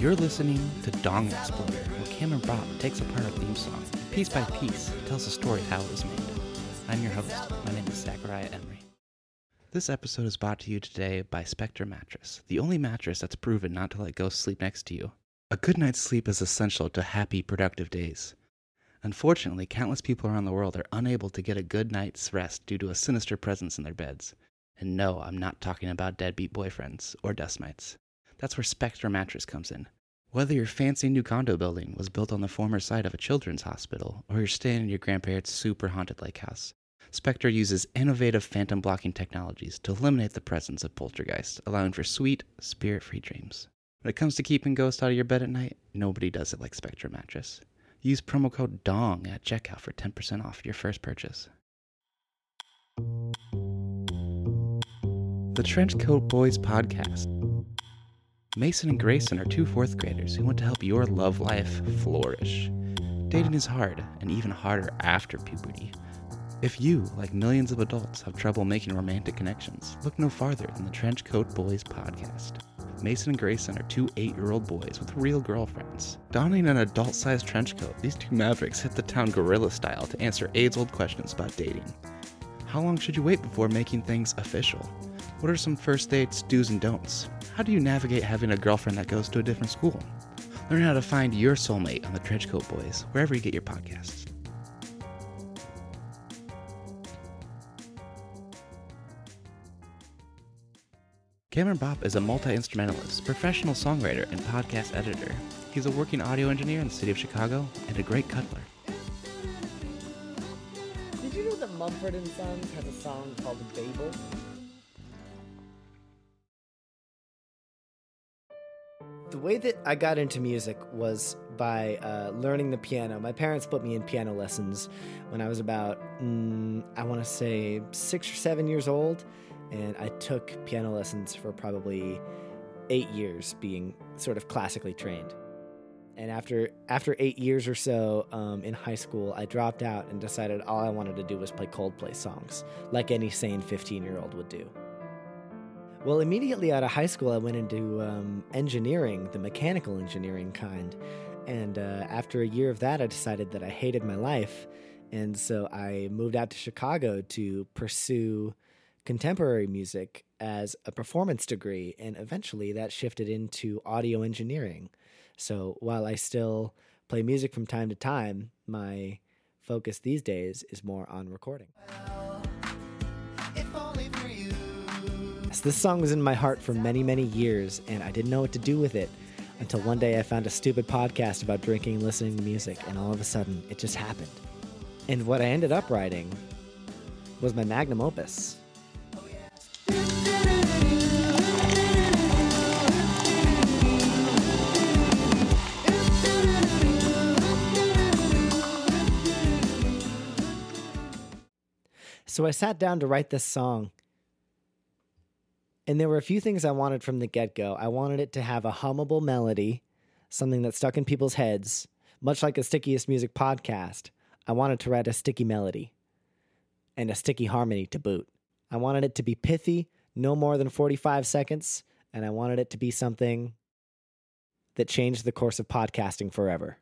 You're listening to Dong Exploder, where Cameron Bopp takes apart our theme song, piece by piece, tells the story of how it was made. I'm your host. My name is Zachariah Emery. This episode is brought to you today by Spectre Mattress, the only mattress that's proven not to let ghosts sleep next to you. A good night's sleep is essential to happy, productive days. Unfortunately, countless people around the world are unable to get a good night's rest due to a sinister presence in their beds. And no, I'm not talking about deadbeat boyfriends or dust mites. That's where Spectre Mattress comes in. Whether your fancy new condo building was built on the former site of a children's hospital, or you're staying in your grandparents' super haunted lake house, Spectre uses innovative phantom blocking technologies to eliminate the presence of poltergeists, allowing for sweet, spirit-free dreams. When it comes to keeping ghosts out of your bed at night, nobody does it like Spectre Mattress. Use promo code DONG at checkout for 10% off your first purchase. The Trenchcoat Boys Podcast. Mason and Grayson are two fourth graders who want to help your love life flourish. Dating is hard, and even harder after puberty. If you, like millions of adults, have trouble making romantic connections, look no farther than the Trenchcoat Boys Podcast. Mason and Grayson are two 8-year-old boys with real girlfriends. Donning an adult-sized trench coat, these two mavericks hit the town guerrilla-style to answer age-old questions about dating. How long should you wait before making things official? What are some first dates, do's and don'ts? How do you navigate having a girlfriend that goes to a different school? Learn how to find your soulmate on the Trenchcoat Boys, wherever you get your podcasts. Cameron Bopp is a multi-instrumentalist, professional songwriter, and podcast editor. He's a working audio engineer in the city of Chicago and a great cutler. Did you know that Mumford & Sons has a song called Babel? The way that I got into music was by learning the piano. My parents put me in piano lessons when I was about, I want to say, 6 or 7 years old. And I took piano lessons for probably 8 years, being sort of classically trained. And after 8 years or so in high school, I dropped out and decided all I wanted to do was play Coldplay songs, like any sane 15-year-old would do. Well, immediately out of high school, I went into engineering, the mechanical engineering kind. And after a year of that, I decided that I hated my life. And so I moved out to Chicago to pursue contemporary music as a performance degree, and eventually that shifted into audio engineering. So while I still play music from time to time, my focus these days is more on recording. Well, if only for you. So this song was in my heart for many, many years, and I didn't know what to do with it until one day I found a stupid podcast about drinking and listening to music, and all of a sudden it just happened. And what I ended up writing was my magnum opus. So I sat down to write this song, and there were a few things I wanted from the get-go. I wanted it to have a hummable melody, something that stuck in people's heads, much like a Stickiest Music podcast. I wanted to write a sticky melody and a sticky harmony to boot. I wanted it to be pithy, no more than 45 seconds, and I wanted it to be something that changed the course of podcasting forever.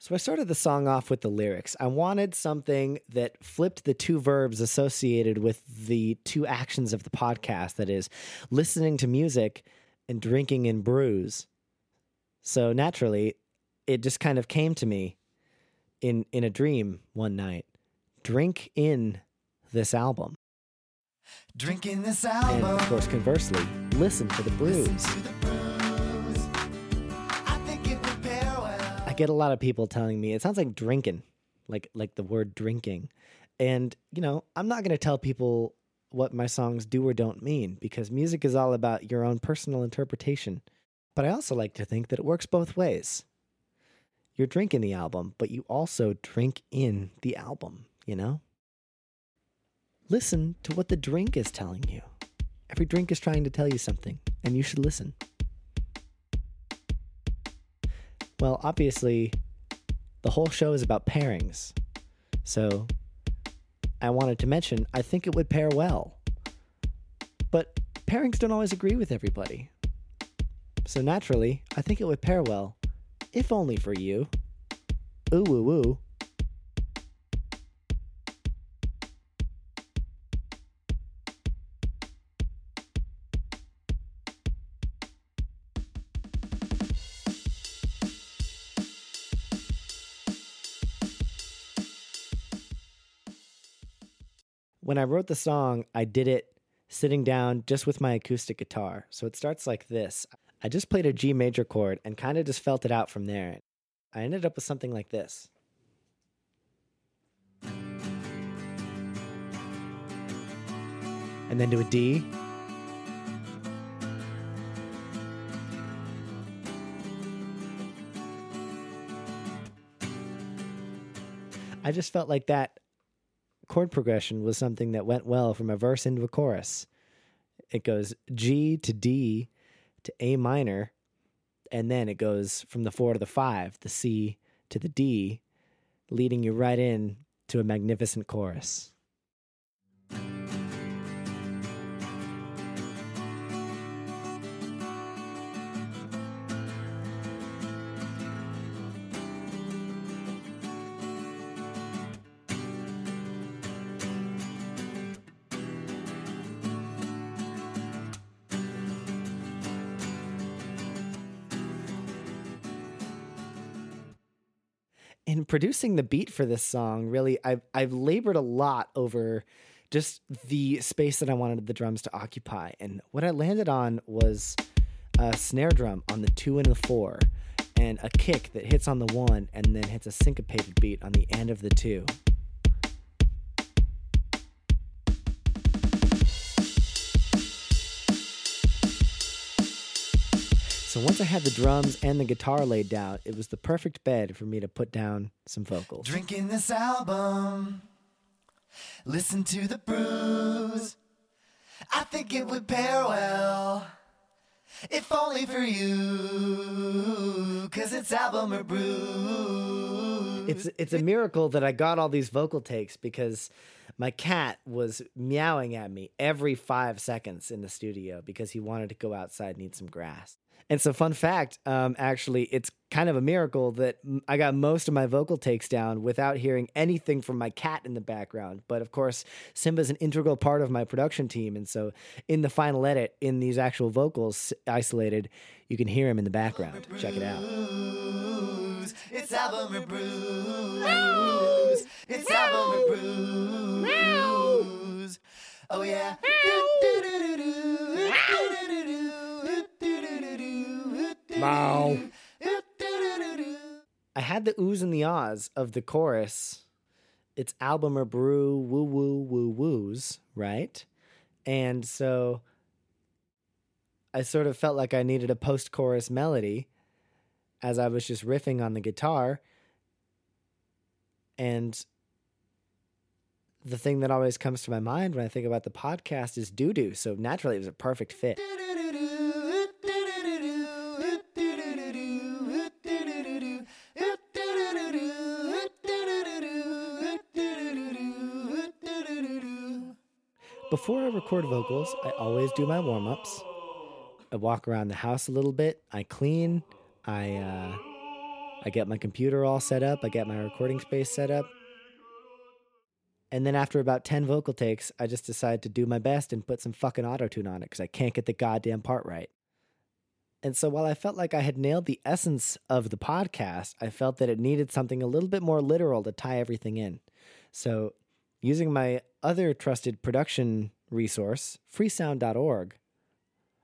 So I started the song off with the lyrics. I wanted something that flipped the two verbs associated with the two actions of the podcast, that is, listening to music and drinking in brews. So naturally, it just kind of came to me in a dream one night. Drink in this album. Drink in this album. And of course, conversely, listen to the brews. I get a lot of people telling me it sounds like drinking, like the word drinking. And, you know, I'm not going to tell people what my songs do or don't mean, because music is all about your own personal interpretation. But I also like to think that it works both ways. You're drinking the album, but you also drink in the album, you know? Listen to what the drink is telling you. Every drink is trying to tell you something, and you should listen. Well, obviously, the whole show is about pairings, so I wanted to mention I think it would pair well. But pairings don't always agree with everybody. so naturally, I think it would pair well, if only for you. Ooh, ooh, ooh. When I wrote the song, I did it sitting down just with my acoustic guitar. So it starts like this. I just played a G major chord and kind of just felt it out from there. I ended up with something like this. And then to a D. I just felt like that chord progression was something that went well from a verse into a chorus. It goes G to D to A minor, and then it goes from the 4 to the 5, the C to the D, leading you right in to a magnificent chorus. In producing the beat for this song, really, I've labored a lot over just the space that I wanted the drums to occupy. And what I landed on was a snare drum on the 2 and the 4, and a kick that hits on the 1 and then hits a syncopated beat on the end of the 2. So once I had the drums and the guitar laid down, it was the perfect bed for me to put down some vocals. Drinking this album, listen to the brews. I think it would pair well, if only for you, cause it's Albumer Brews. It's a miracle that I got all these vocal takes because my cat was meowing at me every 5 seconds in the studio because he wanted to go outside and eat some grass. And so fun fact, actually, it's kind of a miracle that I got most of my vocal takes down without hearing anything from my cat in the background. But of course, Simba's an integral part of my production team. And so in the final edit, in these actual vocals isolated, you can hear him in the background. Check it out. It's Albumer Brews. It's Albumer Brews. Oh, yeah. Wow. I had the oohs and the ahs of the chorus. It's Albumer Brew, woo woo woo woos, right? And so I sort of felt like I needed a post-chorus melody as I was just riffing on the guitar. And the thing that always comes to my mind when I think about the podcast is doo-doo. So naturally, it was a perfect fit. Before I record vocals, I always do my warm-ups. I walk around the house a little bit. I clean. I get my computer all set up. I get my recording space set up. And then after about 10 vocal takes, I just decide to do my best and put some fucking auto-tune on it because I can't get the goddamn part right. And so while I felt like I had nailed the essence of the podcast, I felt that it needed something a little bit more literal to tie everything in. So using my other trusted production resource, freesound.org,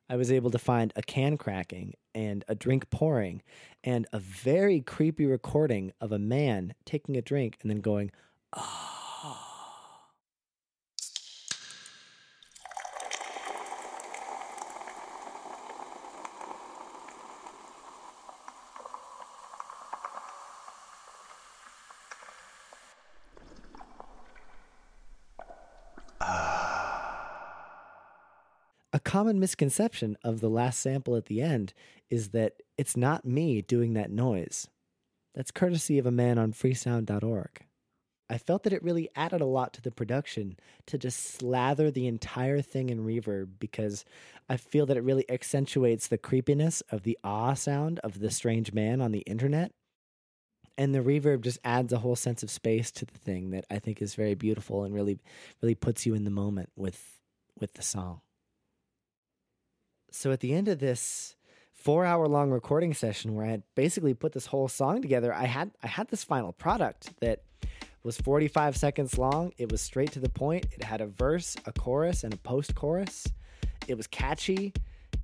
I was able to find a can cracking and a drink pouring and a very creepy recording of a man taking a drink and then going, ah. A common misconception of the last sample at the end is that it's not me doing that noise. That's courtesy of a man on freesound.org. I felt that it really added a lot to the production to just slather the entire thing in reverb, because I feel that it really accentuates the creepiness of the ah sound of the strange man on the internet. And the reverb just adds a whole sense of space to the thing that I think is very beautiful and really, really puts you in the moment with the song. So at the end of this 4-hour-long recording session where I had basically put this whole song together, I had this final product that was 45 seconds long. It was straight to the point. It had a verse, a chorus, and a post-chorus. It was catchy.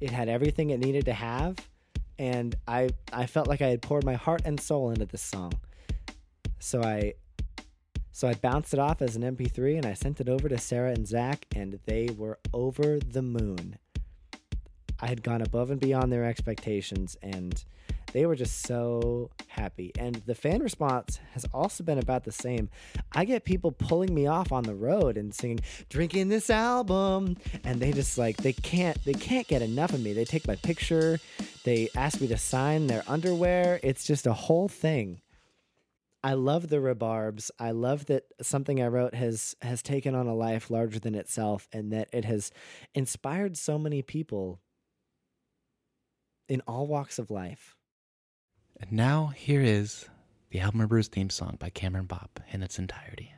It had everything it needed to have. And I felt like I had poured my heart and soul into this song. So I bounced it off as an MP3 and I sent it over to Sarah and Zach, and they were over the moon. I had gone above and beyond their expectations, and they were just so happy. And the fan response has also been about the same. I get people pulling me off on the road and singing, "Drinking this album," and they just like, they can't get enough of me. They take my picture. They ask me to sign their underwear. It's just a whole thing. I love the rebarbs. I love that something I wrote has taken on a life larger than itself, and that it has inspired so many people in all walks of life. And now here is the Albumer Brews theme song by Cameron Bopp in its entirety.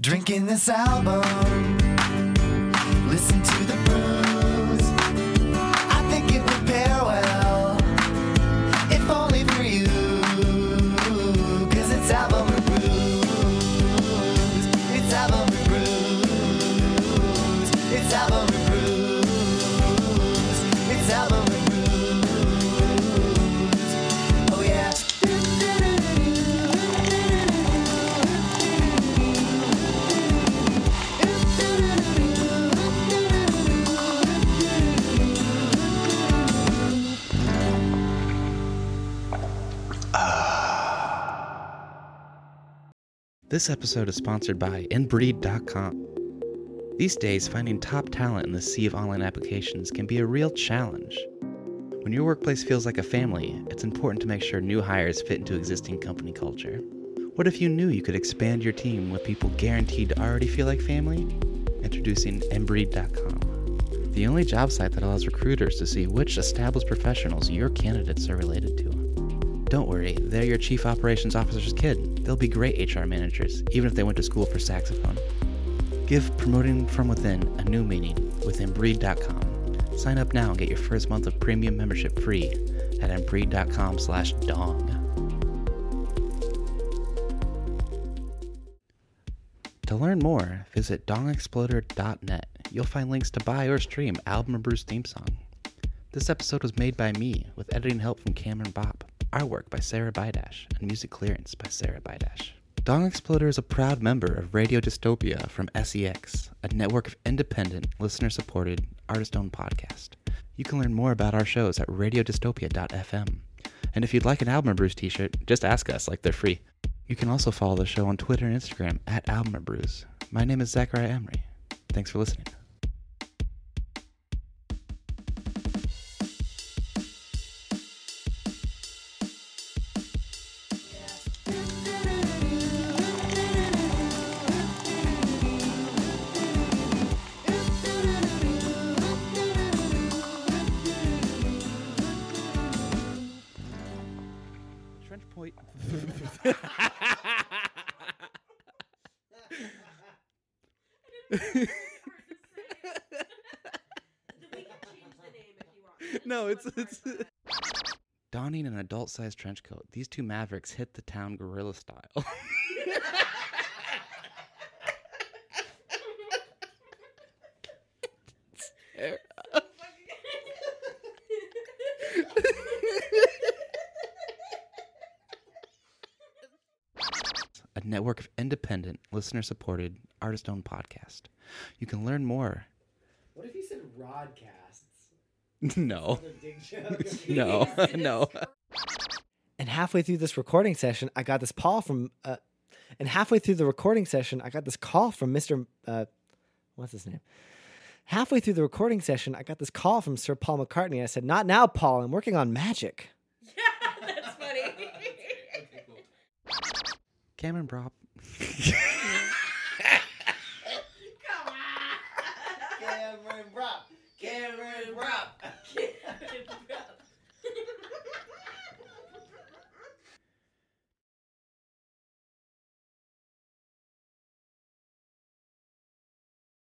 Drinking this album, listen to the brews. I think it would pair well, if only for you, 'cause it's Albumer Brews. It's Albumer Brews. It's Albumer Brews. This episode is sponsored by Inbreed.com. These days, finding top talent in the sea of online applications can be a real challenge. When your workplace feels like a family, it's important to make sure new hires fit into existing company culture. What if you knew you could expand your team with people guaranteed to already feel like family? Introducing Inbreed.com, the only job site that allows recruiters to see which established professionals your candidates are related to. Don't worry, they're your chief operations officer's kid. They'll be great HR managers, even if they went to school for saxophone. Give promoting from within a new meaning with Inbreed.com. Sign up now and get your first month of premium membership free at Inbreed.com/dong. To learn more, visit dongexploder.net. You'll find links to buy or stream Albumer Brews theme song. This episode was made by me, with editing help from Cameron Bopp. Artwork by Sarah Bydash, and music clearance by Sarah Bydash. Dong Exploder is a proud member of Radio Dystopia from SEX, a network of independent, listener-supported, artist-owned podcasts. You can learn more about our shows at radiodystopia.fm. And if you'd like an Albumer Brews t-shirt, just ask us, like they're free. You can also follow the show on Twitter and Instagram at AlbumerBrews. My name is Zachariah Emery. Thanks for listening. It's donning an adult-sized trench coat, these two mavericks hit the town guerrilla style. A network of independent, listener-supported, artist-owned podcast. You can learn more. What if you said rodcast? No. No. And halfway through this recording session, I got this call from Mr. What's his name? Halfway through the recording session, I got this call from Sir Paul McCartney. I said, "Not now, Paul. I'm working on magic." Yeah, that's funny. Cameron Bopp. Come on. Cameron Bopp. Cameron Bopp.